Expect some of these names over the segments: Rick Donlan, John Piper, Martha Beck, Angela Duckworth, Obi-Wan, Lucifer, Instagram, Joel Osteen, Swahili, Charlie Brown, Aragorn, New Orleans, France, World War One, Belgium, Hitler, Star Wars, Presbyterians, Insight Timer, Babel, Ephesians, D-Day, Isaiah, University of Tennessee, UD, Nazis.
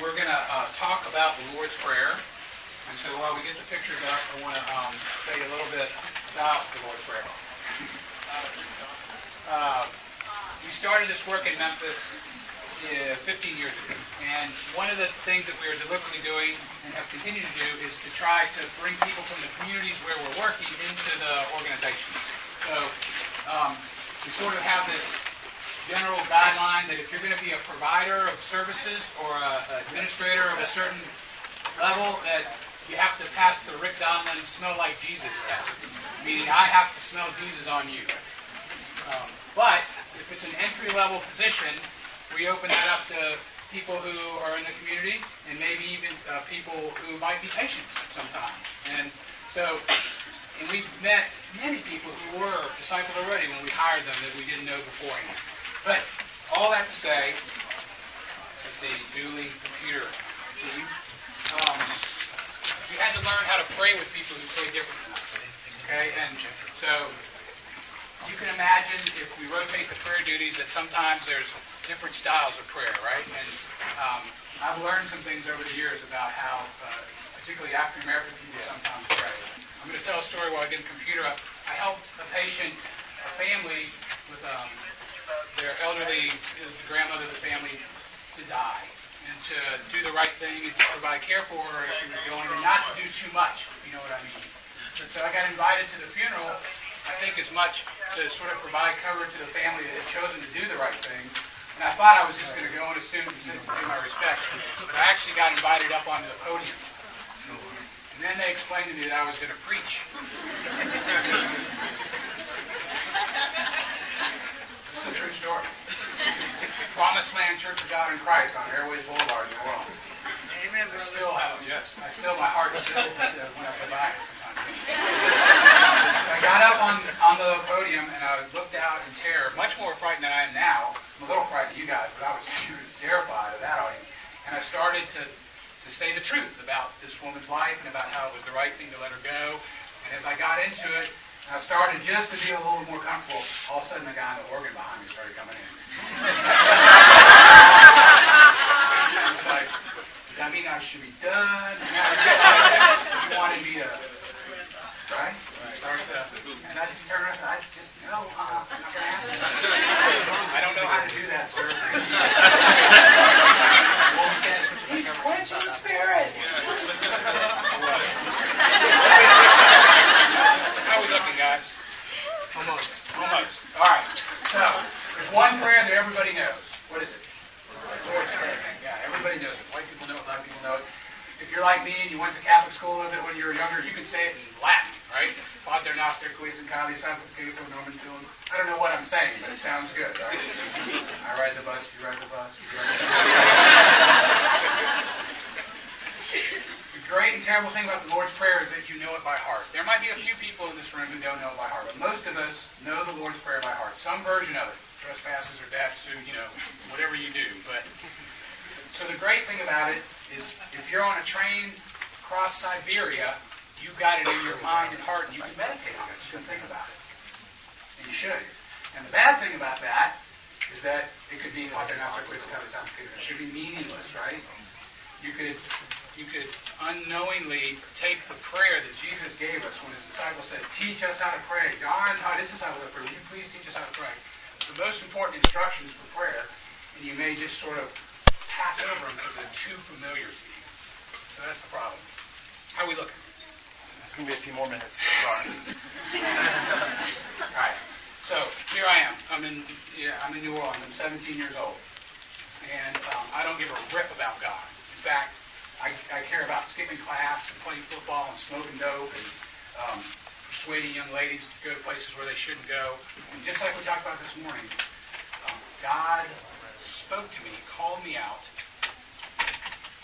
We're going to talk about the Lord's Prayer. And so while we get the pictures up, I want to tell you a little bit about the Lord's Prayer. We started this work in Memphis 15 years ago. And one of the things that we are deliberately doing and have continued to do is to try to bring people from the communities where we're working into the organization. So we sort of have this general guideline that if you're going to be a provider of services or an administrator of a certain level, that you have to pass the Rick Donlan smell like Jesus test, meaning I have to smell Jesus on you. But if it's an entry-level position, we open that up to people who are in the community and maybe even people who might be patients sometimes. And we've met many people who were disciples already when we hired them that we didn't know beforehand. But all that to say, as the Dooley computer team, we had to learn how to pray with people who pray differently. Okay, and so you can imagine if we rotate the prayer duties that sometimes there's different styles of prayer, right? And I've learned some things over the years about how, particularly African American people sometimes pray. I'm going to tell a story while I get the computer up. I helped a patient, a family with their elderly the grandmother of the family to die and to do the right thing and to provide care for her if we were going and not to do too much, if you know what I mean. And so I got invited to the funeral, I think as much to sort of provide cover to the family that had chosen to do the right thing. And I thought I was just going to go and assume to pay my respects, but I actually got invited up onto the podium. And then they explained to me that I was going to preach. It's a true story. Promised Land Church of God in Christ on Airways Boulevard in New Orleans. Amen. I still have, yes. I still, my heart is still when I go by it sometimes. So I got up on the podium and I looked out in terror, much more frightened than I am now. I'm a little frightened of you guys, but I was terrified of that audience. And I started to say the truth about this woman's life and about how it was the right thing to let her go. And as I got into it, I started just to be a little more comfortable. All of a sudden, the guy in the organ behind me started coming in. I was like, does that mean I should be done? He wanted me to, right? And I just turned around and I just, no, I'm not going to happen. I don't know how to do that, sir. He's quenching the spirit. How are we looking, guys? Almost. All right. So, there's one prayer that everybody knows. What is it? Lord's Prayer. Yeah, everybody knows it. White people know it. Black people know it. If you're like me and you went to Catholic school a little bit when you were younger, you could say it in Latin, right? Pater Noster, qui in caelis, sanctus Deus, nomen tuum. I don't know what I'm saying, but it sounds good, right? I ride the bus, you ride the bus, you ride the bus. The great and terrible thing about the Lord's Prayer is that you know it by heart. There might be a few people in this room who don't know it by heart, but most of us know the Lord's Prayer by heart. Some version of it. Trespasses or debts, you know, whatever you do, but... So the great thing about it is if you're on a train across Siberia, you've got it in your mind and heart, and you can meditate on it. You can think about it. And you should. And the bad thing about that is that it could be like an it should be meaningless, right? You could unknowingly take the prayer that Jesus gave us when his disciples said, teach us how to pray. John taught his disciples how to pray. Will you please teach us how to pray? The most important instructions for prayer, and you may just sort of pass over them because they're too familiar to you. So that's the problem. How are we looking? It's going to be a few more minutes. Sorry. All right. So here I am. I'm in New Orleans. I'm 17 years old, and I don't give a rip about God. In fact, I care about skipping class and playing football and smoking dope and persuading young ladies to go to places where they shouldn't go. And just like we talked about this morning, God spoke to me, called me out.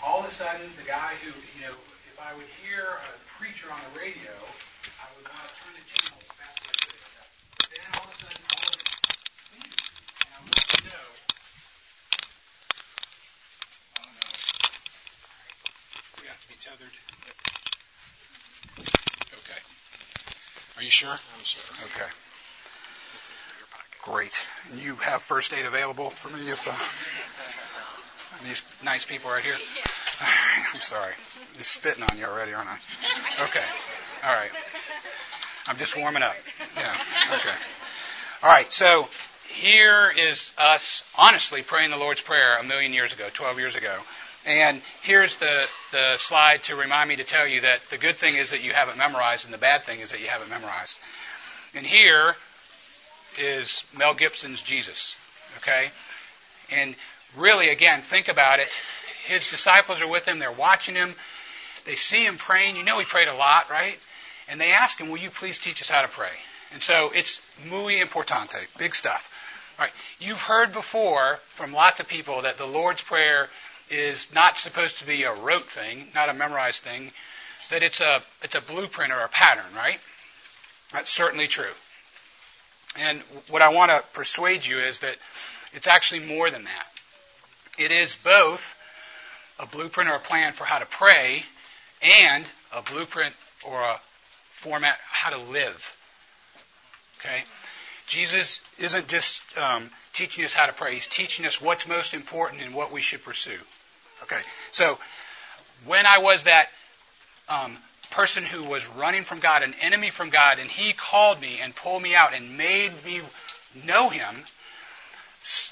All of a sudden, the guy who, you know, if I would hear a preacher on the radio, I would want to turn the channel as fast as I could. Then all of a sudden, all of it pleased me, and I wanted to know. Oh no, sorry, we have to be tethered. Okay. Are you sure? I'm sure. Okay. Great. You have first aid available for me if these Nice people right here. I'm sorry. I'm spitting on you already, aren't I? Okay. All right. I'm just warming up. Yeah. Okay. All right. So here is us honestly praying the Lord's Prayer 1,000,000 years ago, 12 years ago. And here's the slide to remind me to tell you that the good thing is that you haven't memorized and the bad thing is that you haven't memorized. And here is Mel Gibson's Jesus. Okay? And really, again, think about it. His disciples are with him. They're watching him. They see him praying. You know he prayed a lot, right? And they ask him, will you please teach us how to pray? And so it's muy importante, big stuff. All right. You've heard before from lots of people that the Lord's Prayer is not supposed to be a rote thing, not a memorized thing, that it's a blueprint or a pattern, right? That's certainly true. And what I want to persuade you is that it's actually more than that. It is both a blueprint or a plan for how to pray and a blueprint or a format how to live. Okay? Jesus isn't just teaching us how to pray. He's teaching us what's most important and what we should pursue. Okay, so when I was that person who was running from God, an enemy from God, and he called me and pulled me out and made me know him,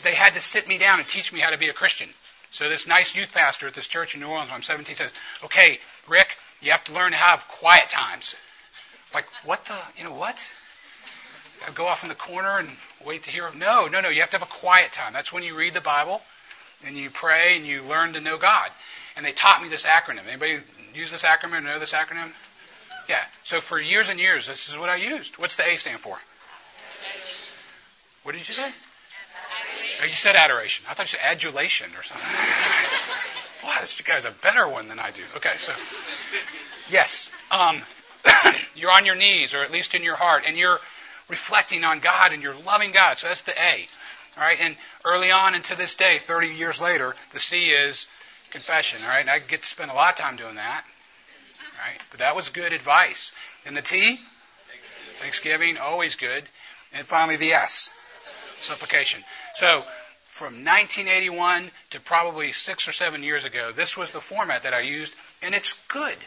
they had to sit me down and teach me how to be a Christian. So this nice youth pastor at this church in New Orleans when I'm 17 says, okay, Rick, you have to learn to have quiet times. Like, what the, you know, what? I go off in the corner and wait to hear. No, you have to have a quiet time. That's when you read the Bible and you pray and you learn to know God. And they taught me this acronym. Anybody use this acronym or know this acronym? Yeah. So for years and years, this is what I used. What's the A stand for? Adoration. What did you say? Adoration. Oh, you said adoration. I thought you said adulation or something. Wow, this guy's a better one than I do. Okay, so yes, you're on your knees or at least in your heart, and you're reflecting on God and you're loving God. So that's the A. All right. And early on and to this day, 30 years later, the C is confession. All right. And I get to spend a lot of time doing that. All right. But that was good advice. And the T? Thanksgiving. Always good. And finally, the S. Supplication. So from 1981 to probably 6 or 7 years ago, this was the format that I used. And it's good.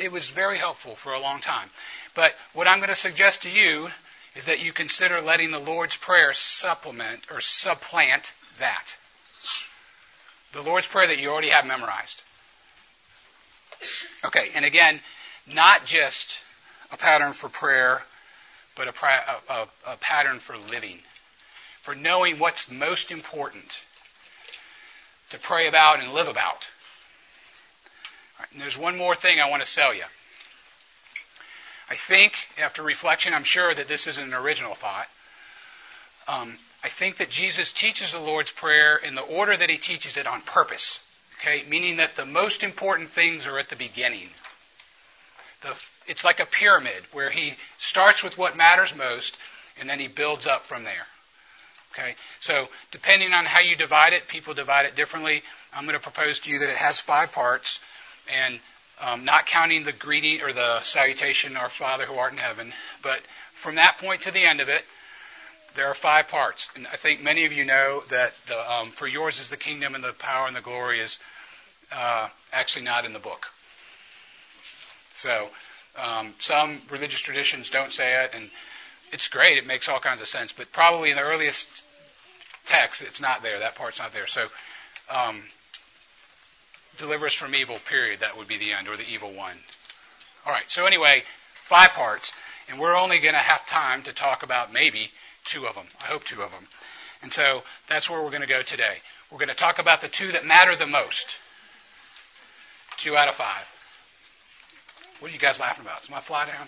It was very helpful for a long time. But what I'm going to suggest to you is that you consider letting the Lord's Prayer supplement or supplant that. The Lord's Prayer that you already have memorized. Okay, and again, not just a pattern for prayer, but a pattern for living. For knowing what's most important to pray about and live about. All right, and there's one more thing I want to sell you. I think, after reflection, I'm sure that this isn't an original thought. I think that Jesus teaches the Lord's Prayer in the order that he teaches it on purpose. Okay, meaning that the most important things are at the beginning. It's like a pyramid where he starts with what matters most and then he builds up from there. Okay, so depending on how you divide it, people divide it differently. I'm going to propose to you that it has 5 parts and not counting the greeting or the salutation, our Father who art in heaven. But from that point to the end of it, there are 5 parts. And I think many of you know that for yours is the kingdom and the power and the glory is actually not in the book. So some religious traditions don't say it, and it's great. It makes all kinds of sense. But probably in the earliest text, it's not there. That part's not there. So deliver us from evil, period. That would be the end, or the evil one. All right, so anyway, 5 parts. And we're only going to have time to talk about maybe 2 of them. I hope 2 of them. And so that's where we're going to go today. We're going to talk about the 2 that matter the most. 2 out of 5. What are you guys laughing about? Is my fly down?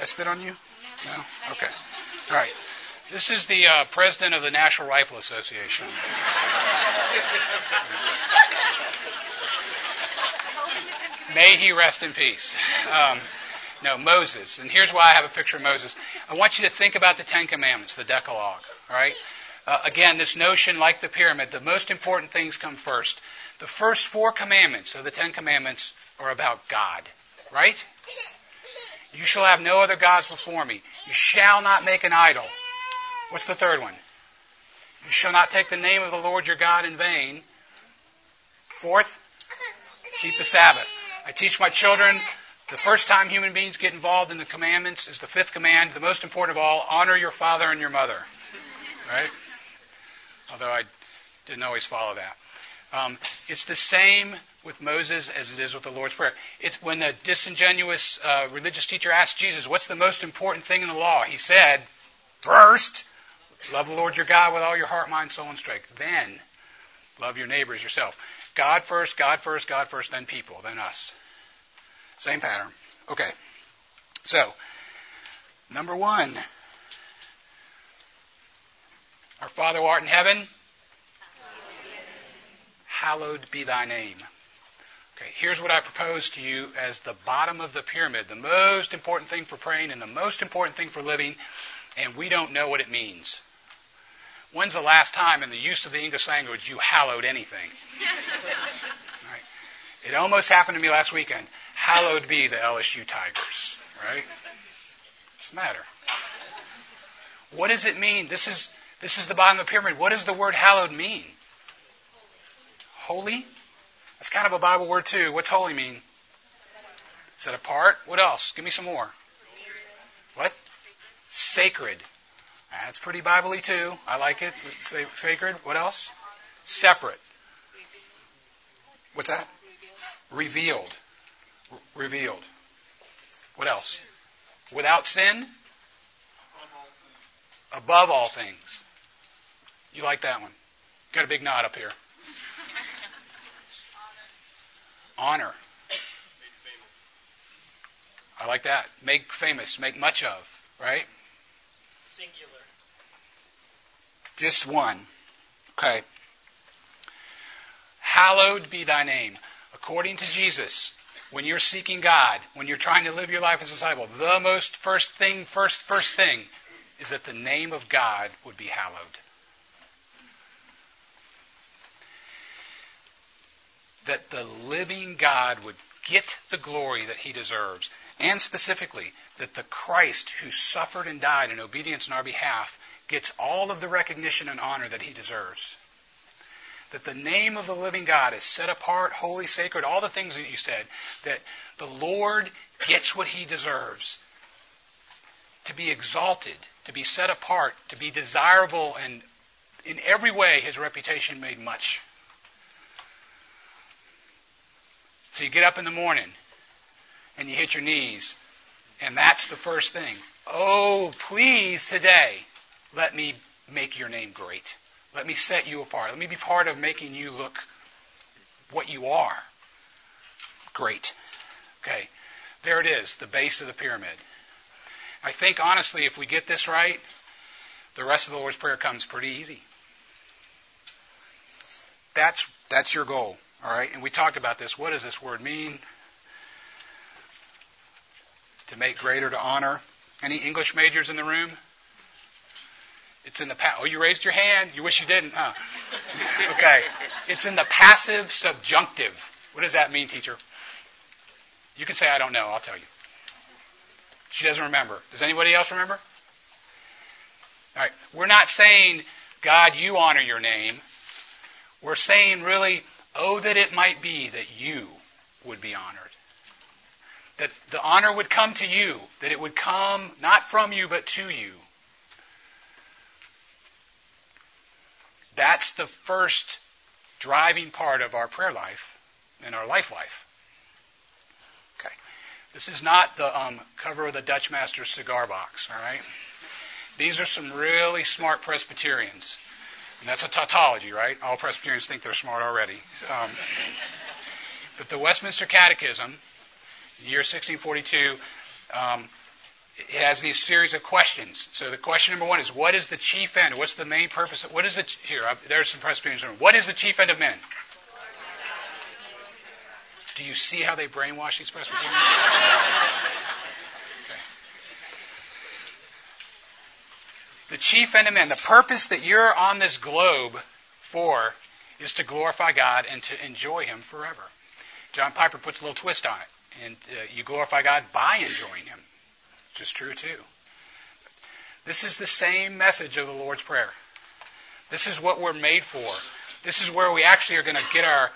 I spit on you? No? Okay. All right. This is the president of the National Rifle Association. May he rest in peace. Moses. And here's why I have a picture of Moses. I want you to think about the Ten Commandments, the Decalogue. All right? Again, this notion, like the pyramid, the most important things come first. The first 4 commandments of the Ten Commandments are about God. Right? You shall have no other gods before me. You shall not make an idol. What's the third one? You shall not take the name of the Lord your God in vain. Fourth, keep the Sabbath. I teach my children the first time human beings get involved in the commandments is the fifth command, the most important of all, honor your father and your mother. Right? Although I didn't always follow that. It's the same with Moses as it is with the Lord's Prayer. It's when the disingenuous religious teacher asked Jesus, what's the most important thing in the law? He said, first, love the Lord your God with all your heart, mind, soul, and strength. Then, love your neighbor as yourself. God first, God first, God first, then people, then us. Same pattern. Okay. So, number one. Our Father who art in heaven, hallowed be thy name. Okay, here's what I propose to you as the bottom of the pyramid, the most important thing for praying and the most important thing for living, and we don't know what it means. When's the last time in the use of the English language you hallowed anything? Right. It almost happened to me last weekend. Hallowed be the LSU Tigers. Right? What's the matter? What does it mean? This is the bottom of the pyramid. What does the word hallowed mean? Holy? That's kind of a Bible word too. What's holy mean? Set apart. What else? Give me some more. What? Sacred. That's pretty Bible-y too. I like it. Sacred. What else? Separate. What's that? Revealed. Revealed. What else? Without sin? Above all things. You like that one? Got a big nod up here. Honor. I like that. Make famous. Make much of. Right? Singular. Just one. Okay. Hallowed be thy name. According to Jesus, when you're seeking God, when you're trying to live your life as a disciple, the most first thing is that the name of God would be hallowed. That the living God would get the glory that he deserves. And specifically, that the Christ who suffered and died in obedience on our behalf gets all of the recognition and honor that he deserves. That the name of the living God is set apart, holy, sacred, all the things that you said. That the Lord gets what he deserves. To be exalted, to be set apart, to be desirable, and in every way his reputation made much. So you get up in the morning and you hit your knees, and that's the first thing. Oh, please today, let me make your name great. Let me set you apart. Let me be part of making you look what you are. Great. Okay, there it is, the base of the pyramid. I think, honestly, if we get this right, the rest of the Lord's Prayer comes pretty easy. That's your goal. All right, and we talked about this. What does this word mean? To make greater, to honor. Any English majors in the room? It's in the Oh, you raised your hand. You wish you didn't, huh? Okay. It's in the passive subjunctive. What does that mean, teacher? You can say, I don't know. I'll tell you. She doesn't remember. Does anybody else remember? All right. We're not saying, God, you honor your name. We're saying, really, oh, that it might be that you would be honored. That the honor would come to you. That it would come not from you, but to you. That's the first driving part of our prayer life and our life. Okay. This is not the cover of the Dutch Master's cigar box, all right? These are some really smart Presbyterians. And that's a tautology, right? All Presbyterians think they're smart already. But the Westminster Catechism, year 1642, it has these series of questions. So the question number one is, what is the chief end? What's the main purpose? There's some Presbyterians. What is the chief end of men? Do you see how they brainwash these Presbyterians? The chief end of man, the purpose that you're on this globe for is to glorify God and to enjoy him forever. John Piper puts a little twist on it. And you glorify God by enjoying him, which is true too. This is the same message of the Lord's Prayer. This is what we're made for. This is where we actually are going to get our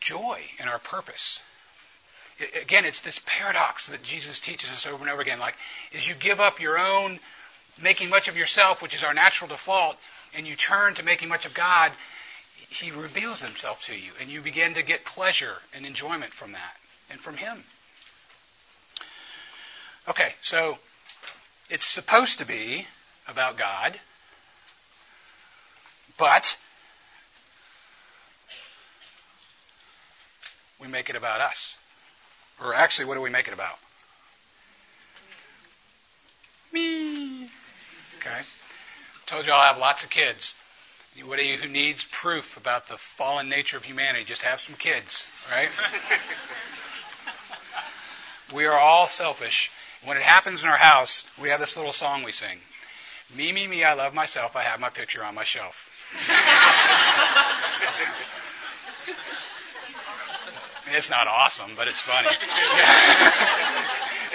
joy and our purpose. Again, it's this paradox that Jesus teaches us over and over again. Like, is you give up your own making much of yourself, which is our natural default, and you turn to making much of God, He reveals Himself to you, and you begin to get pleasure and enjoyment from that and from Him. Okay, so it's supposed to be about God, but we make it about us. Or actually, what do we make it about? Me. Okay. Told you I'll have lots of kids. What are you who needs proof about the fallen nature of humanity? Just have some kids, right? We are all selfish. When it happens in our house, we have this little song we sing. Me, me, me, I love myself. I have my picture on my shelf. It's not awesome, but it's funny.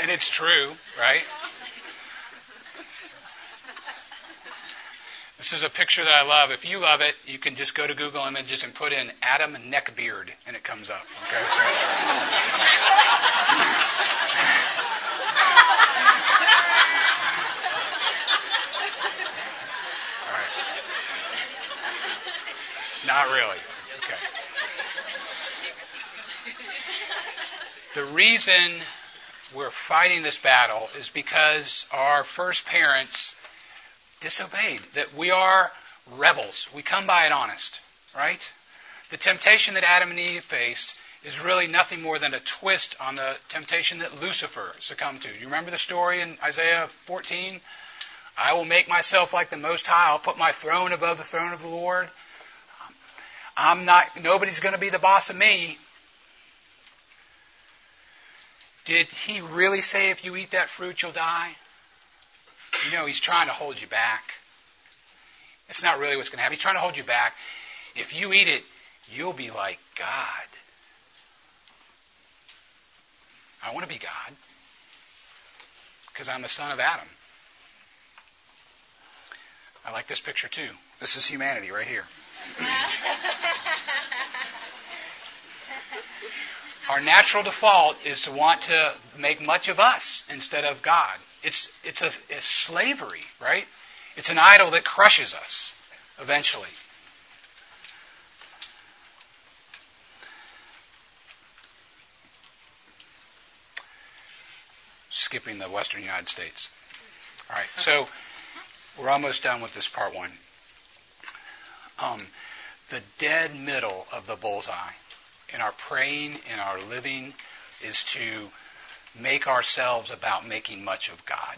And it's true, right? This is a picture that I love. If you love it, you can just go to Google Images and put in Adam Neckbeard, and it comes up. Okay, so. All right. Not really. Okay. The reason we're fighting this battle is because our first parents disobeyed, that we are rebels. We come by it honest, right? The temptation that Adam and Eve faced is really nothing more than a twist on the temptation that Lucifer succumbed to. You remember the story in Isaiah 14? I will make myself like the Most High. I'll put my throne above the throne of the Lord. Nobody's going to be the boss of me. Did he really say if you eat that fruit, you'll die? You know, he's trying to hold you back. It's not really what's going to happen. He's trying to hold you back. If you eat it, you'll be like God. I want to be God because I'm the son of Adam. I like this picture too. This is humanity right here. Our natural default is to want to make much of us instead of God. It's slavery, right? It's an idol that crushes us eventually. Skipping the Western United States. All right, so we're almost done with this part one. The dead middle of the bullseye in our praying, in our living, is to make ourselves about making much of God.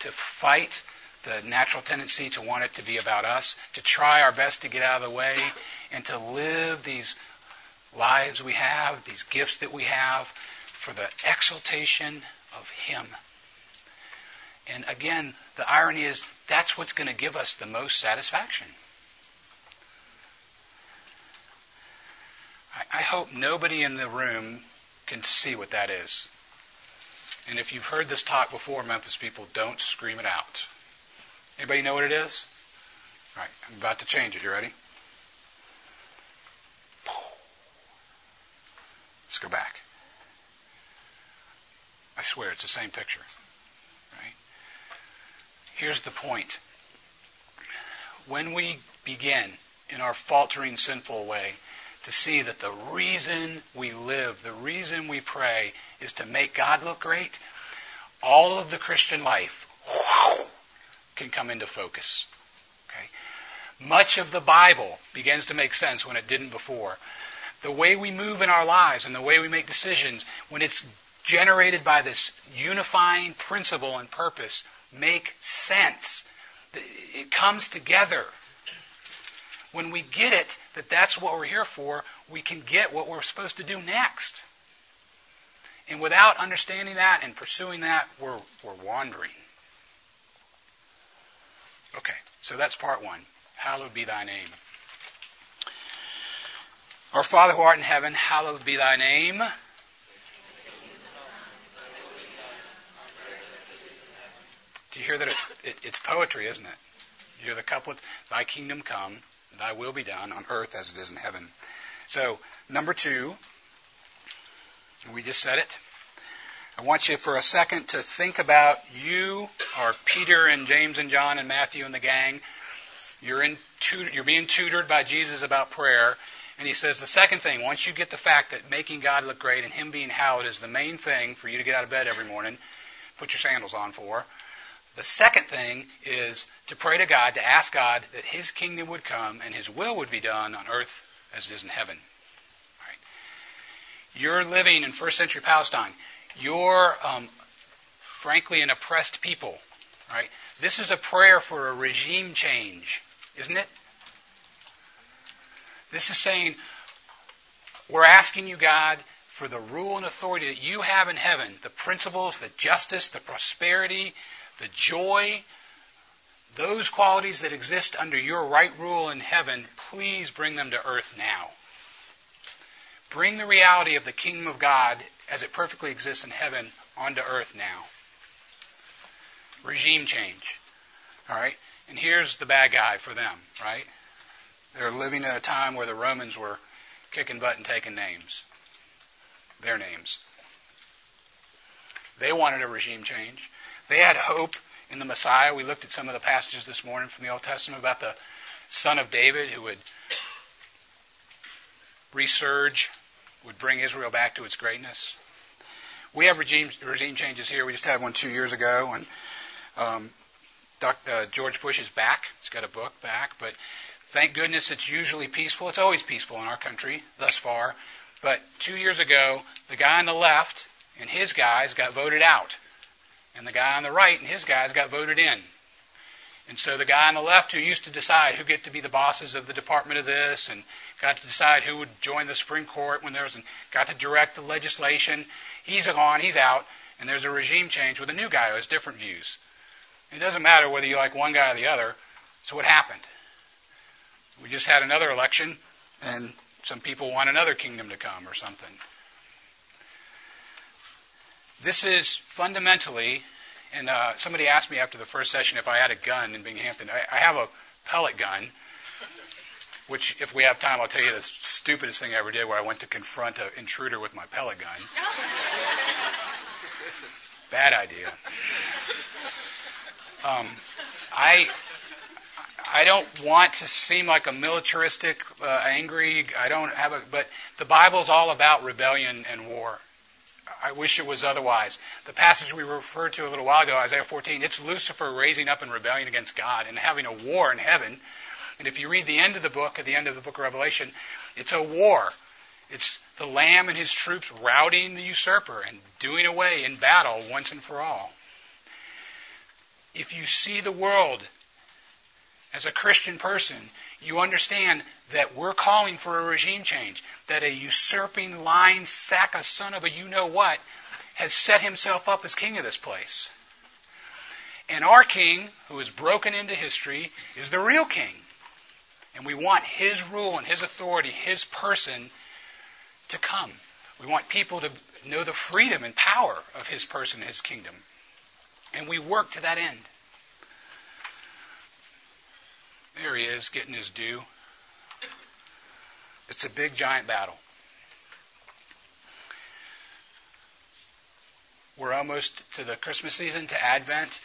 To fight the natural tendency to want it to be about us, to try our best to get out of the way, and to live these lives we have, these gifts that we have, for the exaltation of Him. And again, the irony is that's what's going to give us the most satisfaction. I hope nobody in the room can see what that is. And if you've heard this talk before, Memphis people, don't scream it out. Anybody know what it is? All right, I'm about to change it. You ready? Let's go back. I swear, it's the same picture. Right? Here's the point. When we begin in our faltering, sinful way to see that the reason we live, the reason we pray, is to make God look great, all of the Christian life can come into focus. Okay? Much of the Bible begins to make sense when it didn't before. The way we move in our lives and the way we make decisions, when it's generated by this unifying principle and purpose, make sense. It comes together. When we get it, that that's what we're here for, we can get what we're supposed to do next. And without understanding that and pursuing that, we're wandering. Okay, so that's part one. Hallowed be thy name. Our Father who art in heaven, hallowed be thy name. Do you hear that? It's poetry, isn't it? You're the couplet, thy kingdom come, thy will be done on earth as it is in heaven. So, number two, we just said it. I want you for a second to think about you or Peter and James and John and Matthew and the gang. You're being tutored by Jesus about prayer. And he says the second thing, once you get the fact that making God look great and him being hallowed is the main thing for you to get out of bed every morning, put your sandals on for, the second thing is to pray to God, to ask God that his kingdom would come and his will would be done on earth as it is in heaven. Right? You're living in first century Palestine. You're, frankly, an oppressed people. Right? This is a prayer for a regime change, isn't it? This is saying, we're asking you, God, for the rule and authority that you have in heaven, the principles, the justice, the prosperity, the joy, those qualities that exist under your right rule in heaven, please bring them to earth now. Bring the reality of the kingdom of God as it perfectly exists in heaven onto earth now. Regime change. All right? And here's the bad guy for them, right? They're living at a time where the Romans were kicking butt and taking names. Their names. They wanted a regime change. They had hope in the Messiah. We looked at some of the passages this morning from the Old Testament about the son of David who would resurge, would bring Israel back to its greatness. We have regime changes here. We just had one 2 years ago, and George Bush is back. He's got a book back, but thank goodness it's usually peaceful. It's always peaceful in our country thus far. But 2 years ago, the guy on the left and his guys got voted out. And the guy on the right and his guys got voted in. And so the guy on the left who used to decide who get to be the bosses of the department of this and got to decide who would join the Supreme Court when there was, got to direct the legislation, he's gone, he's out, and there's a regime change with a new guy who has different views. It doesn't matter whether you like one guy or the other. So what happened? We just had another election, and some people want another kingdom to come or something. This is fundamentally, and somebody asked me after the first session if I had a gun in Binghamton. I have a pellet gun, which if we have time, I'll tell you the stupidest thing I ever did where I went to confront an intruder with my pellet gun. Bad idea. I don't want to seem like a militaristic, angry, I don't have a, but the Bible's all about rebellion and war. I wish it was otherwise. The passage we referred to a little while ago, Isaiah 14, it's Lucifer raising up in rebellion against God and having a war in heaven. And if you read the end of the book, at the end of the book of Revelation, it's a war. It's the Lamb and his troops routing the usurper and doing away in battle once and for all. If you see the world as a Christian person, you understand that we're calling for a regime change, that a usurping, lying sack, a son of a you-know-what, has set himself up as king of this place. And our king, who is broken into history, is the real king. And we want his rule and his authority, his person, to come. We want people to know the freedom and power of his person, his kingdom. And we work to that end. There he is, getting his due. It's a big, giant battle. We're almost to the Christmas season, to Advent.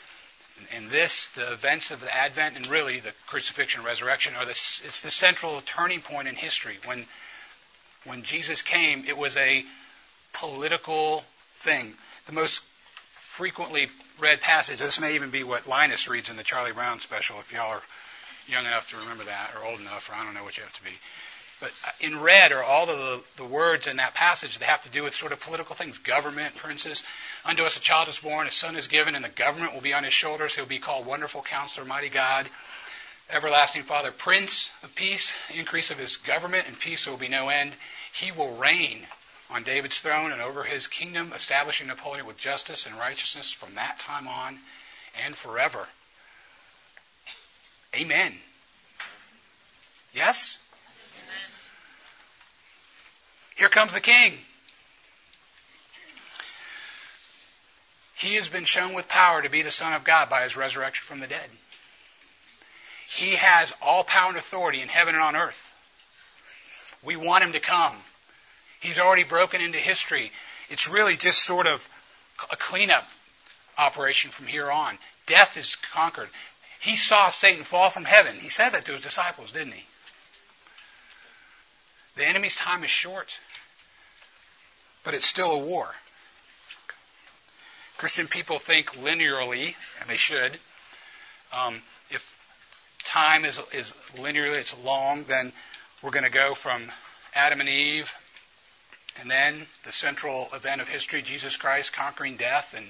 And this, the events of the Advent, and really the crucifixion and resurrection, it's the central turning point in history. When Jesus came, it was a political thing. The most frequently read passage, this may even be what Linus reads in the Charlie Brown special, if y'all are young enough to remember that, or old enough, or I don't know what you have to be. But in red are all of the words in that passage that have to do with sort of political things, government, princes. Unto us a child is born, a son is given, and the government will be on his shoulders. He'll be called Wonderful Counselor, Mighty God, Everlasting Father, Prince of Peace. Increase of his government and peace there will be no end. He will reign on David's throne and over his kingdom, establishing and upholding it with justice and righteousness from that time on and forever. Amen. Yes? Amen. Here comes the King. He has been shown with power to be the Son of God by his resurrection from the dead. He has all power and authority in heaven and on earth. We want him to come. He's already broken into history. It's really just sort of a cleanup operation from here on. Death is conquered. He saw Satan fall from heaven. He said that to his disciples, didn't he? The enemy's time is short, but it's still a war. Christian people think linearly, and they should. If time is linearly, it's long, then we're going to go from Adam and Eve, and then the central event of history, Jesus Christ conquering death and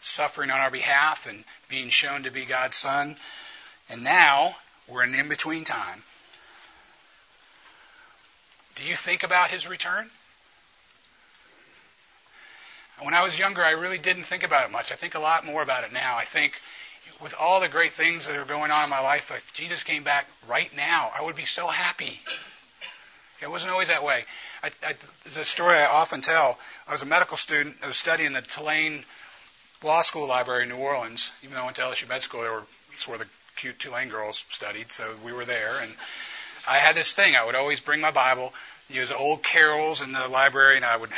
suffering on our behalf and being shown to be God's Son. And now we're in in-between time. Do you think about his return? When I was younger, I really didn't think about it much. I think a lot more about it now. I think with all the great things that are going on in my life, if Jesus came back right now, I would be so happy. It wasn't always that way. There's a story I often tell. I was a medical student. I was studying the Tulane Law School Library in New Orleans. Even though I went to LSU med school, that's where the cute Tulane girls studied, so we were there. And I had this thing. I would always bring my Bible. Use old carols in the library, and I would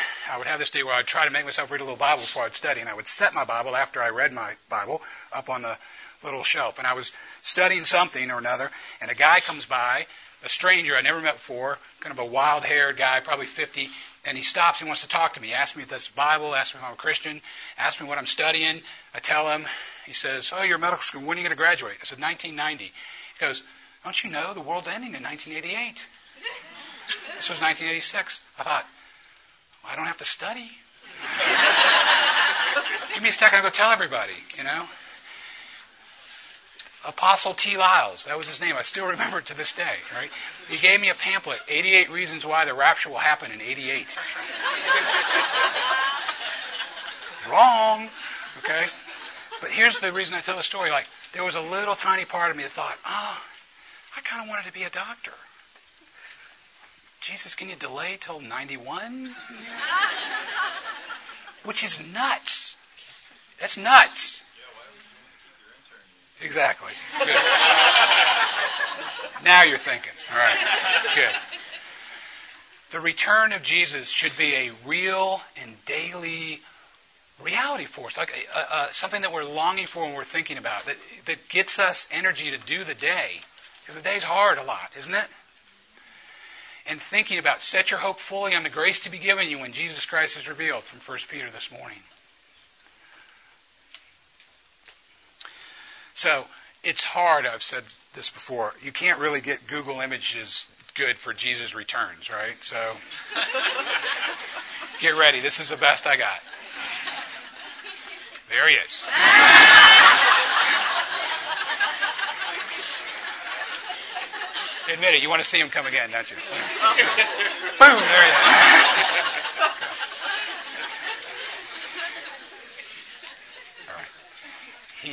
have this day where I'd try to make myself read a little Bible before I'd study, and I would set my Bible after I read my Bible up on the little shelf. And I was studying something or another, and a guy comes by, a stranger I never met before, kind of a wild-haired guy, probably 50, and he stops and wants to talk to me. He asks me if that's the Bible, asks me if I'm a Christian, asks me what I'm studying. I tell him. He says, "Oh, you're in medical school. When are you going to graduate?" I said, 1990. He goes, "Don't you know the world's ending in 1988? This was 1986. I thought, well, I don't have to study. Give me a second, I'll go tell everybody, you know. Apostle T. Lyles, that was his name. I still remember it to this day, right? He gave me a pamphlet, 88 Reasons Why the Rapture Will Happen in 88. Wrong, okay? But here's the reason I tell the story. Like, there was a little tiny part of me that thought, oh, I kind of wanted to be a doctor. Jesus, can you delay till 91? Which is nuts. That's nuts. Yeah, why would you keep your intern? Exactly. Good. Now you're thinking. All right. Good. The return of Jesus should be a real and daily reality for us, like something that we're longing for and we're thinking about, that gets us energy to do the day. Because the day's hard a lot, isn't it? And thinking about, set your hope fully on the grace to be given you when Jesus Christ is revealed, from 1 Peter this morning. So, it's hard, I've said this before, you can't really get Google Images good for Jesus returns, right? So, get ready, this is the best I got. There he is. Admit it, you want to see him come again, don't you? Boom, there he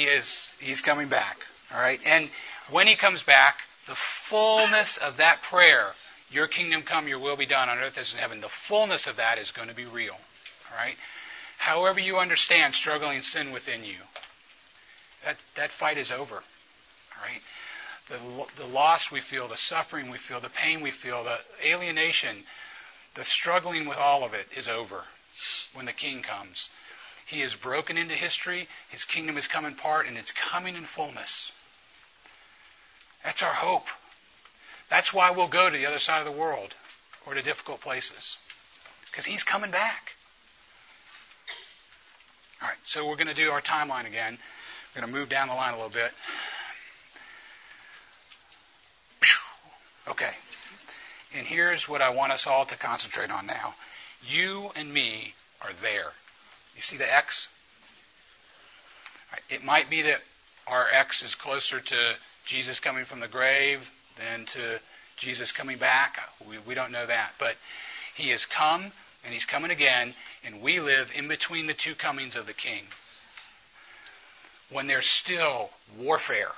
is. All right. He's coming back. All right. And when he comes back, the fullness of that prayer, your kingdom come, your will be done on earth as in heaven, the fullness of that is going to be real. All right. However you understand struggling sin within you, that fight is over. All right. The loss we feel, the suffering we feel, the pain we feel, the alienation, the struggling with all of it is over when the King comes. He is broken into history. His kingdom has come in part, and it's coming in fullness. That's our hope. That's why we'll go to the other side of the world or to difficult places, because he's coming back. All right, so we're going to do our timeline again. We're going to move down the line a little bit. Okay, and here's what I want us all to concentrate on now. You and me are there. You see the X? It might be that our X is closer to Jesus coming from the grave than to Jesus coming back. We don't know that. But he has come, and he's coming again, and we live in between the two comings of the King. When there's still warfare,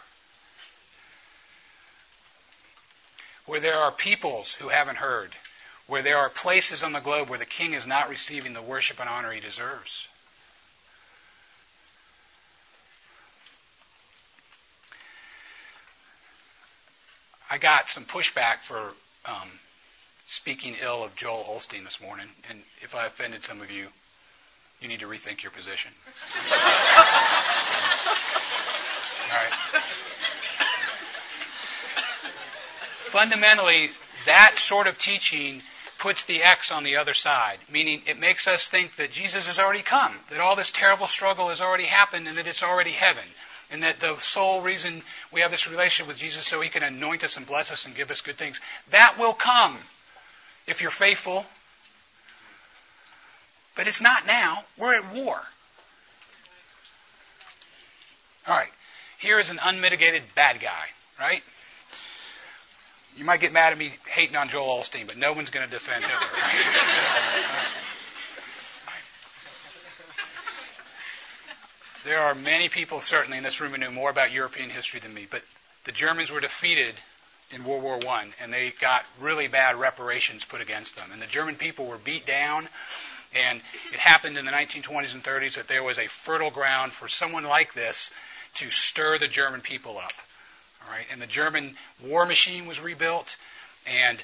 where there are peoples who haven't heard, where there are places on the globe where the King is not receiving the worship and honor he deserves. I got some pushback for speaking ill of Joel Osteen this morning, and if I offended some of you, you need to rethink your position. All right. Fundamentally, that sort of teaching puts the X on the other side, meaning it makes us think that Jesus has already come, that all this terrible struggle has already happened, and that it's already heaven, and that the sole reason we have this relationship with Jesus so he can anoint us and bless us and give us good things. That will come if you're faithful. But it's not now. We're at war. All right. Here is an unmitigated bad guy, right? You might get mad at me hating on Joel Osteen, but no one's going to defend him. Right? There are many people, certainly in this room, who know more about European history than me, but the Germans were defeated in World War One, and they got really bad reparations put against them. And the German people were beat down, and it happened in the 1920s and 30s that there was a fertile ground for someone like this to stir the German people up. All right, and the German war machine was rebuilt, and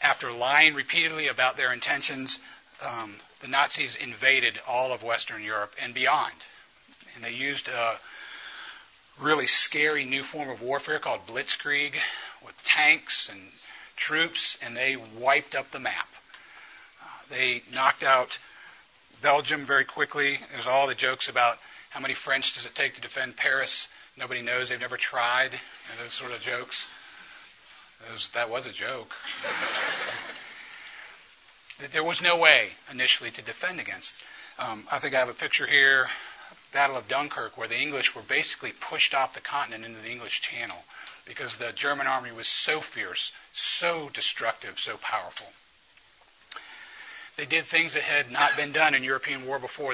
after lying repeatedly about their intentions, the Nazis invaded all of Western Europe and beyond. And they used a really scary new form of warfare called Blitzkrieg with tanks and troops, and they wiped up the map. They knocked out Belgium very quickly. There's all the jokes about how many French does it take to defend Paris. Nobody knows. They've never tried. And those sort of jokes. That was a joke. There was no way initially to defend against. I think I have a picture here, Battle of Dunkirk, where the English were basically pushed off the continent into the English Channel because the German army was so fierce, so destructive, so powerful. They did things that had not been done in European war before.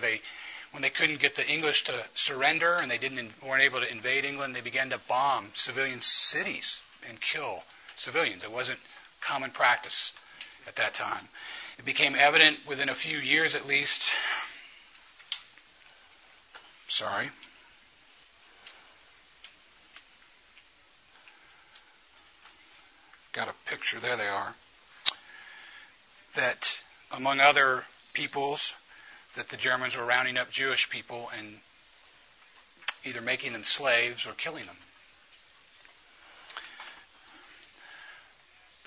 When they couldn't get the English to surrender and they weren't able to invade England, they began to bomb civilian cities and kill civilians. It wasn't common practice at that time. It became evident within a few years at least. Sorry. Got a picture. There they are. That among other peoples, that the Germans were rounding up Jewish people and either making them slaves or killing them.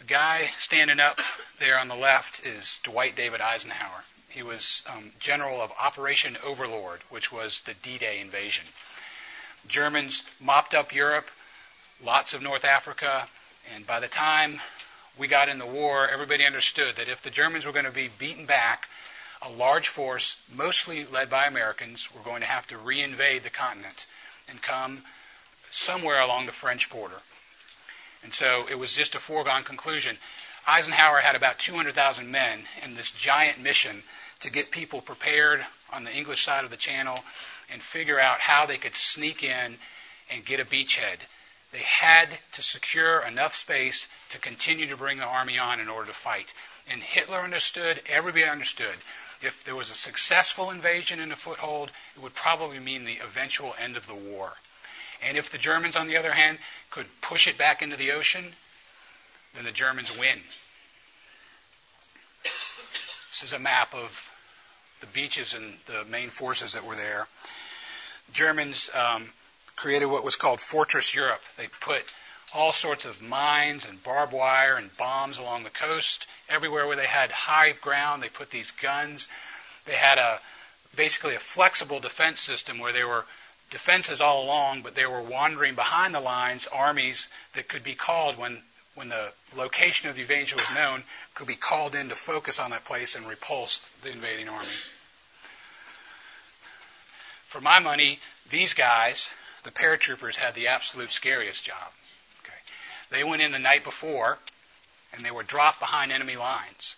The guy standing up there on the left is Dwight David Eisenhower. He was general of Operation Overlord, which was the D-Day invasion. Germans mopped up Europe, lots of North Africa, and by the time we got in the war, everybody understood that if the Germans were going to be beaten back, a large force, mostly led by Americans, were going to have to reinvade the continent and come somewhere along the French border. And so it was just a foregone conclusion. Eisenhower had about 200,000 men in this giant mission to get people prepared on the English side of the Channel and figure out how they could sneak in and get a beachhead. They had to secure enough space to continue to bring the army on in order to fight. And Hitler understood, everybody understood. If there was a successful invasion and a foothold, it would probably mean the eventual end of the war. And if the Germans, on the other hand, could push it back into the ocean, then the Germans win. This is a map of the beaches and the main forces that were there. Germans created what was called Fortress Europe. They put all sorts of mines and barbed wire and bombs along the coast. Everywhere where they had high ground, they put these guns. They had basically a flexible defense system where there were defenses all along, but there were wandering behind the lines armies that could be called when the location of the invasion was known, could be called in to focus on that place and repulse the invading army. For my money, these guys, the paratroopers, had the absolute scariest job. They went in the night before, and they were dropped behind enemy lines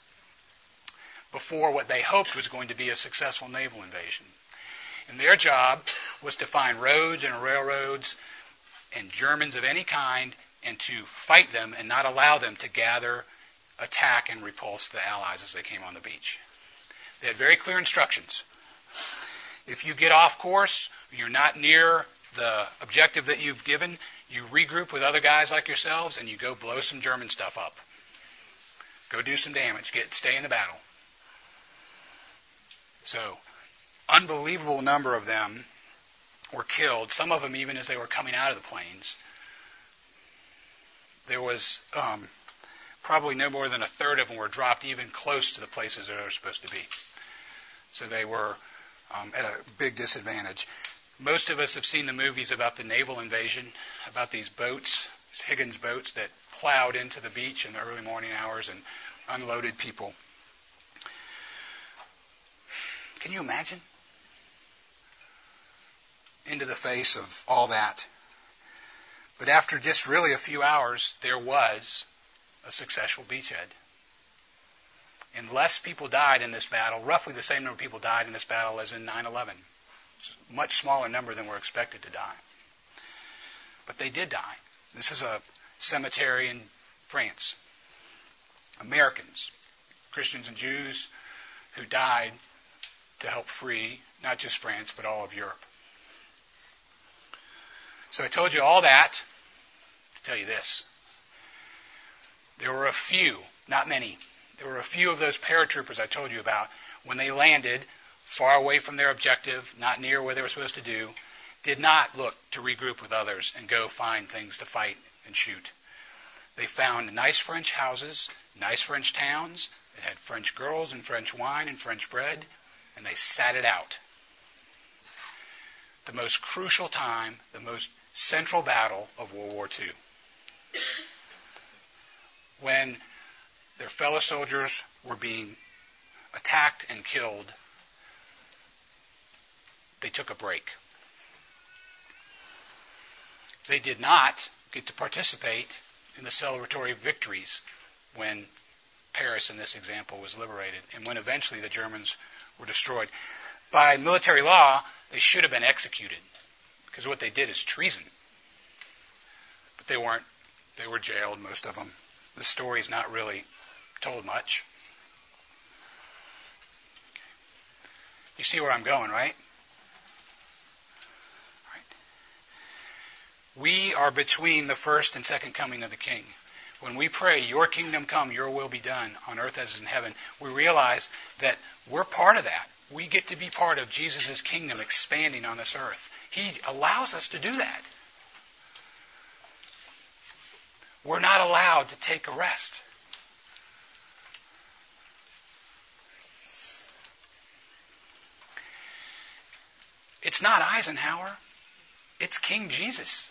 before what they hoped was going to be a successful naval invasion. And their job was to find roads and railroads and Germans of any kind and to fight them and not allow them to gather, attack, and repulse the Allies as they came on the beach. They had very clear instructions. If you get off course, you're not near the objective that you've given, You regroup with other guys like yourselves, and you go blow some German stuff up. Go do some damage. Stay in the battle. So, unbelievable number of them were killed, some of them even as they were coming out of the planes. There was probably no more than a third of them were dropped even close to the places that they were supposed to be. So they were at a big disadvantage. Most of us have seen the movies about the naval invasion, about these boats, Higgins boats that plowed into the beach in the early morning hours and unloaded people. Can you imagine? Into the face of all that. But after just really a few hours, there was a successful beachhead. And less people died in this battle, roughly the same number of people died in this battle as in 9/11. It's a much smaller number than were expected to die. But they did die. This is a cemetery in France. Americans, Christians and Jews, who died to help free not just France, but all of Europe. So I told you all that to tell you this. There were a few, not many, there were a few of those paratroopers I told you about when they landed far away from their objective, not near where they were supposed to do, did not look to regroup with others and go find things to fight and shoot. They found nice French houses, nice French towns that had French girls and French wine and French bread, and they sat it out. The most crucial time, the most central battle of World War II. When their fellow soldiers were being attacked and killed, they took a break. They did not get to participate in the celebratory victories when Paris, in this example, was liberated and when eventually the Germans were destroyed. By military law, they should have been executed because what they did is treason. But they weren't. They were jailed, most of them. The story's not really told much. Okay. You see where I'm going, right? All right? We are between the first and second coming of the King. When we pray, your kingdom come, your will be done, on earth as in heaven, we realize that we're part of that. We get to be part of Jesus' kingdom expanding on this earth. He allows us to do that. We're not allowed to take a rest. It's not Eisenhower. It's King Jesus.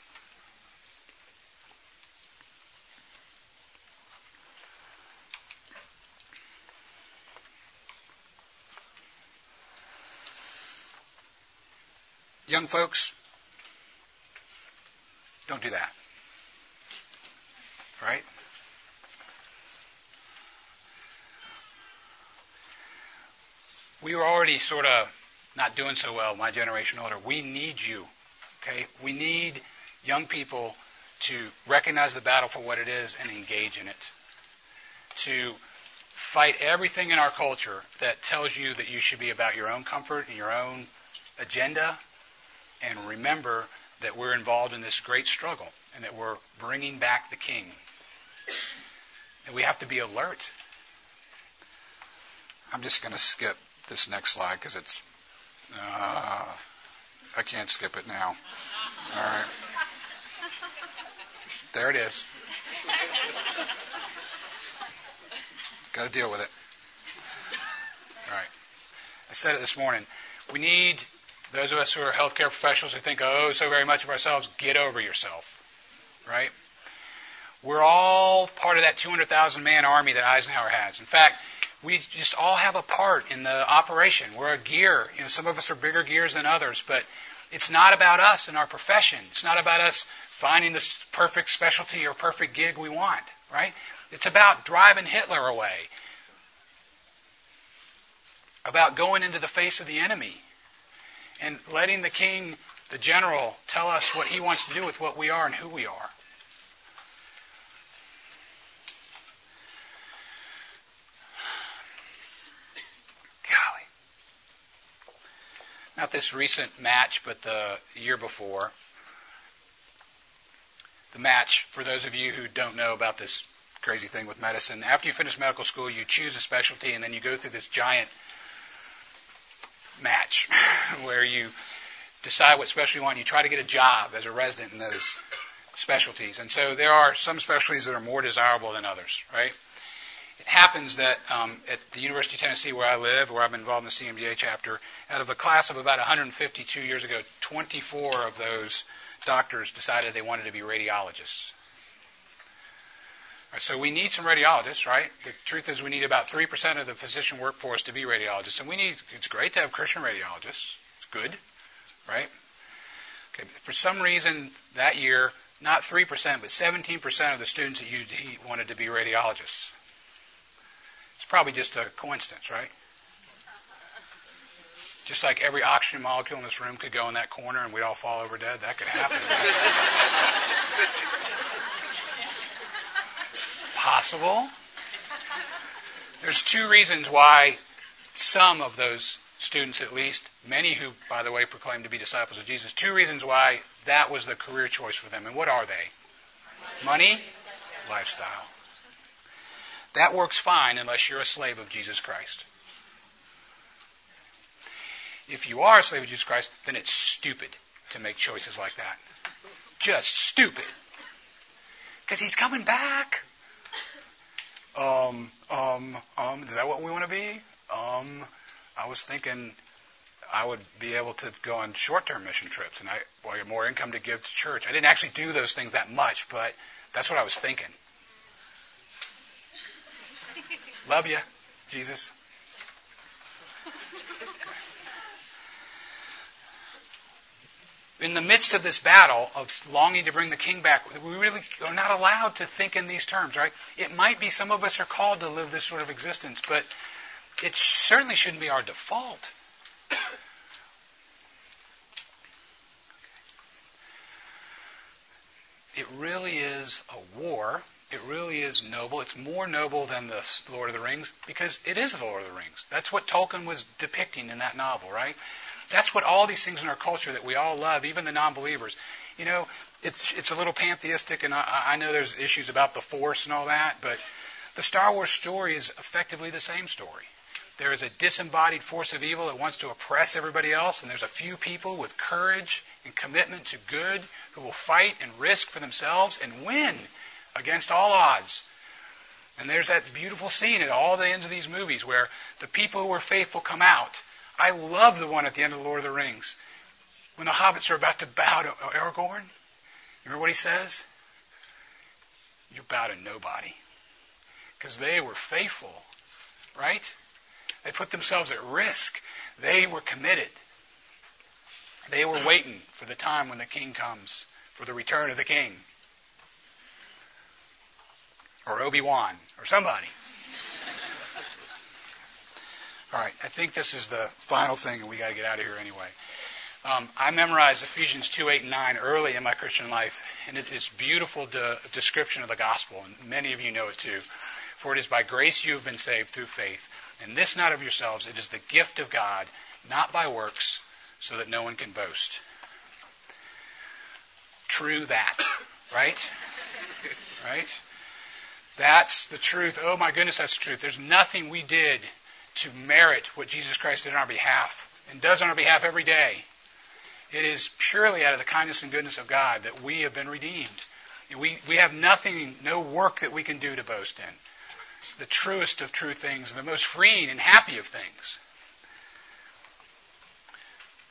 Young folks, don't do that. Right? We were already sort of not doing so well, my generation older. We need you. Okay? We need young people to recognize the battle for what it is and engage in it. To fight everything in our culture that tells you that you should be about your own comfort and your own agenda, and remember that we're involved in this great struggle and that we're bringing back the King. And we have to be alert. I'm just going to skip this next slide because it's... I can't skip it now. All right. There it is. Got to deal with it. All right. I said it this morning. We need... Those of us who are healthcare professionals who think, oh, so very much of ourselves, get over yourself, right? We're all part of that 200,000-man army that Eisenhower has. In fact, we just all have a part in the operation. We're a gear. You know, some of us are bigger gears than others, but it's not about us and our profession. It's not about us finding the perfect specialty or perfect gig we want, right? It's about driving Hitler away, about going into the face of the enemy, and letting the King, the general, tell us what he wants to do with what we are and who we are. Golly. Not this recent match, but the year before. the match, for those of you who don't know about this crazy thing with medicine, after you finish medical school, you choose a specialty, and then you go through this giant match where you decide what specialty you want, and you try to get a job as a resident in those specialties. And so there are some specialties that are more desirable than others, right? It happens that at the University of Tennessee where I live, where I've been involved in the CMDA chapter, out of a class of about 150 2 years ago, 24 of those doctors decided they wanted to be radiologists. All right, so we need some radiologists, right? The truth is we need about 3% of the physician workforce to be radiologists. And it's great to have Christian radiologists. It's good, right? Okay, for some reason that year, not 3%, but 17% of the students at UD wanted to be radiologists. It's probably just a coincidence, right? Just like every oxygen molecule in this room could go in that corner and we'd all fall over dead, that could happen. It's possible. There's two reasons why some of those students, at least, many who, by the way, proclaim to be disciples of Jesus, two reasons why that was the career choice for them. And what are they? Money, lifestyle. That works fine unless you're a slave of Jesus Christ. If you are a slave of Jesus Christ, then it's stupid to make choices like that. Just stupid. Because he's coming back. Is that what we want to be? I was thinking I would be able to go on short-term mission trips and I have more income to give to church. I didn't actually do those things that much, but that's what I was thinking. Love you, Jesus. In the midst of this battle of longing to bring the king back, we really are not allowed to think in these terms, right? It might be some of us are called to live this sort of existence, but it certainly shouldn't be our default. It really is a war. It really is noble. It's more noble than the Lord of the Rings because it is the Lord of the Rings. That's what Tolkien was depicting in that novel, right? That's what all these things in our culture that we all love, even the non-believers. You know, it's a little pantheistic, and I know there's issues about the Force and all that, but the Star Wars story is effectively the same story. There is a disembodied force of evil that wants to oppress everybody else, and there's a few people with courage and commitment to good who will fight and risk for themselves and win against all odds. And there's that beautiful scene at all the ends of these movies where the people who are faithful come out. I love the one at the end of The Lord of the Rings when the hobbits are about to bow to Aragorn. You remember what he says? You bow to nobody. Because they were faithful, right? They put themselves at risk. They were committed. They were waiting for the time when the king comes, for the return of the king. Or Obi-Wan, or somebody. All right, I think this is the final thing, and we got to get out of here anyway. I memorized Ephesians 2:8 and 9 early in my Christian life, and it's a beautiful description of the gospel, and many of you know it too. For it is by grace you have been saved through faith, and this not of yourselves, it is the gift of God, not by works, so that no one can boast. True that, right? Right? That's the truth. Oh, my goodness, that's the truth. There's nothing we did to merit what Jesus Christ did on our behalf and does on our behalf every day. It is purely out of the kindness and goodness of God that we have been redeemed. We have nothing, no work that we can do to boast in. The truest of true things, the most freeing and happy of things.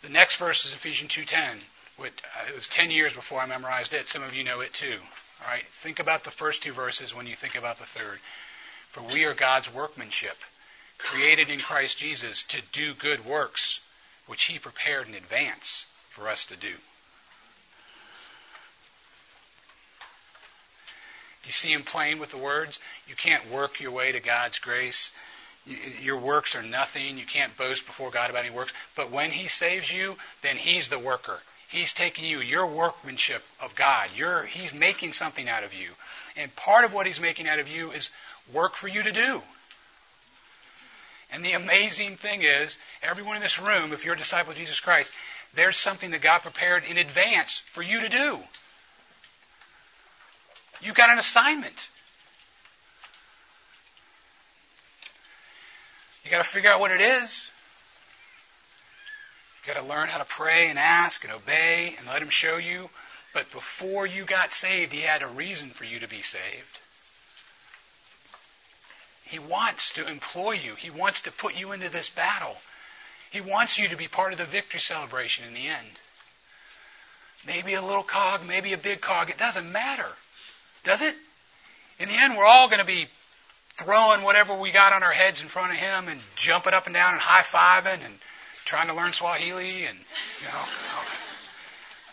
The next verse is Ephesians 2:10. It was 10 years before I memorized it. Some of you know it too. All right, think about the first two verses when you think about the third. For we are God's workmanship, created in Christ Jesus to do good works, which he prepared in advance for us to do. Do you see him playing with the words? You can't work your way to God's grace. Your works are nothing. You can't boast before God about any works. But when he saves you, then he's the worker. He's taking you, your workmanship of God. He's making something out of you. And part of what he's making out of you is work for you to do. And the amazing thing is, everyone in this room, if you're a disciple of Jesus Christ, there's something that God prepared in advance for you to do. You got an assignment. You got to figure out what it is. You got to learn how to pray and ask and obey and let Him show you. But before you got saved, He had a reason for you to be saved. He wants to employ you. He wants to put you into this battle. He wants you to be part of the victory celebration in the end. Maybe a little cog, maybe a big cog. It doesn't matter, does it? In the end, we're all going to be throwing whatever we got on our heads in front of Him and jumping up and down and high-fiving and trying to learn Swahili and,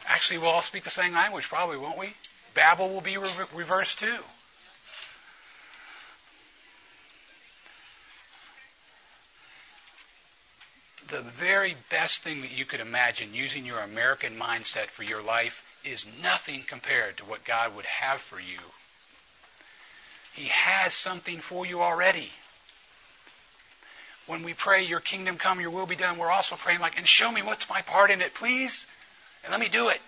Actually, we'll all speak the same language probably, won't we? Babel will be reversed too. The very best thing that you could imagine using your American mindset for your life is nothing compared to what God would have for you. He has something for you already. When we pray, your kingdom come, your will be done, we're also praying like, and show me what's my part in it, please, and let me do it.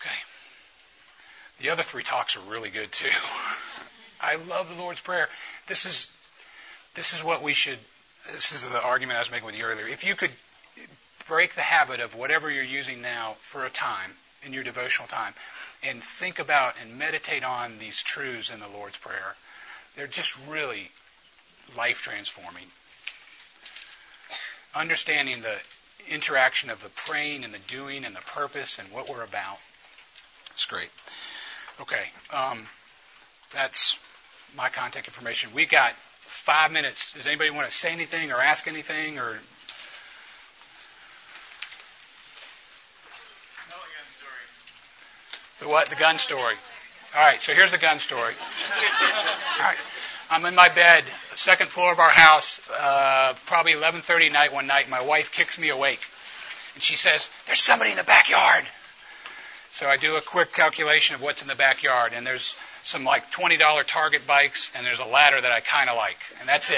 Okay. The other three talks are really good too. I love the Lord's Prayer. This is the argument I was making with you earlier. If you could break the habit of whatever you're using now for a time, in your devotional time, and think about and meditate on these truths in the Lord's Prayer, they're just really life-transforming. Understanding the interaction of the praying and the doing and the purpose and what we're about. It's great. Okay. That's my contact information. We got 5 minutes. Does anybody want to say anything or ask anything? Or? The what? The gun story. All right, so here's the gun story. All right. I'm in my bed, second floor of our house, probably 11:30 at night one night. My wife kicks me awake, and she says, "There's somebody in the backyard." So I do a quick calculation of what's in the backyard, and there's some like $20 Target bikes, and there's a ladder that I kind of like, and that's it,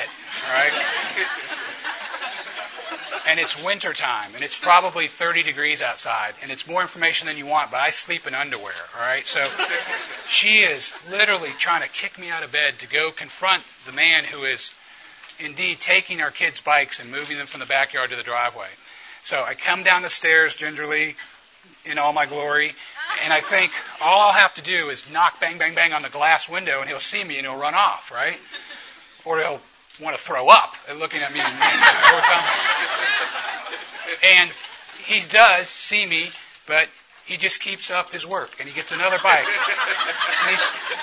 all right? And it's winter time, and it's probably 30 degrees outside, and it's more information than you want, but I sleep in underwear, all right? So she is literally trying to kick me out of bed to go confront the man who is indeed taking our kids' bikes and moving them from the backyard to the driveway. So I come down the stairs gingerly, in all my glory, and I think all I'll have to do is knock bang, bang, bang on the glass window, and he'll see me and he'll run off, right? Or he'll want to throw up at looking at me or something. And he does see me, but he just keeps up his work, and he gets another bike, and he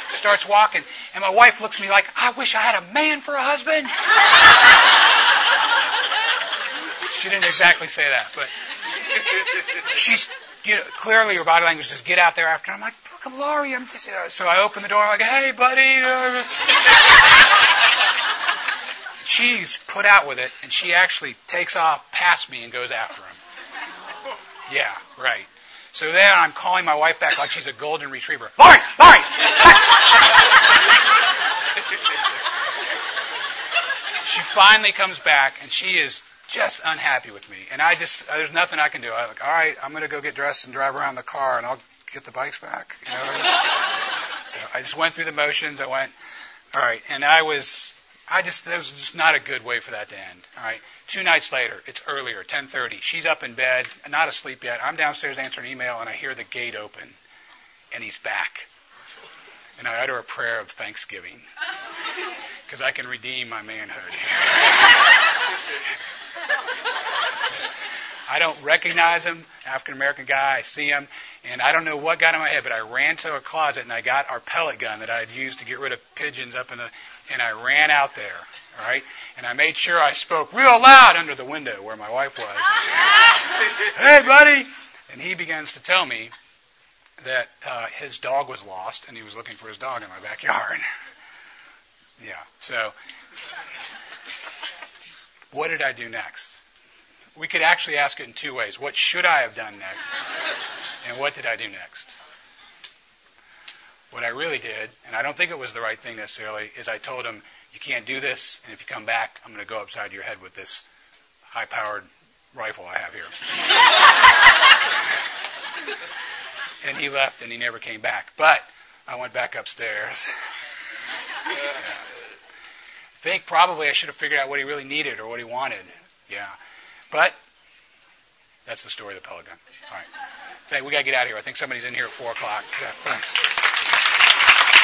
starts walking. And my wife looks at me like, I wish I had a man for a husband. She didn't exactly say that, but she's... clearly, her body language is get out there after. I'm like, look, I'm Laurie. I'm just... So I open the door. I'm like, hey, buddy. She's put out with it, and she actually takes off past me and goes after him. Yeah, right. So then I'm calling my wife back like she's a golden retriever. Laurie! She finally comes back, and she is... just unhappy with me. And there's nothing I can do. I'm like, all right, I'm going to go get dressed and drive around the car and I'll get the bikes back. You know what I mean? So I just went through the motions. I went, all right. And that was just not a good way for that to end. All right. 2 nights later, it's earlier, 10:30. She's up in bed, not asleep yet. I'm downstairs answering email and I hear the gate open and he's back. And I utter a prayer of thanksgiving because I can redeem my manhood. I don't recognize him, African-American guy. I see him, and I don't know what got in my head, but I ran to a closet, and I got our pellet gun that I had used to get rid of pigeons up in the... And I ran out there, all right? And I made sure I spoke real loud under the window where my wife was. Hey, buddy! And he begins to tell me that his dog was lost, and he was looking for his dog in my backyard. Yeah, so... What did I do next? We could actually ask it in 2 ways. What should I have done next? And what did I do next? What I really did, and I don't think it was the right thing necessarily, is I told him, you can't do this, and if you come back, I'm going to go upside your head with this high-powered rifle I have here. And he left, and he never came back. But I went back upstairs. Yeah. I think probably I should have figured out what he really needed or what he wanted. Yeah. But that's the story of the Pelican. All right. Hey, we got to get out of here. I think somebody's in here at 4 o'clock. Yeah, thanks.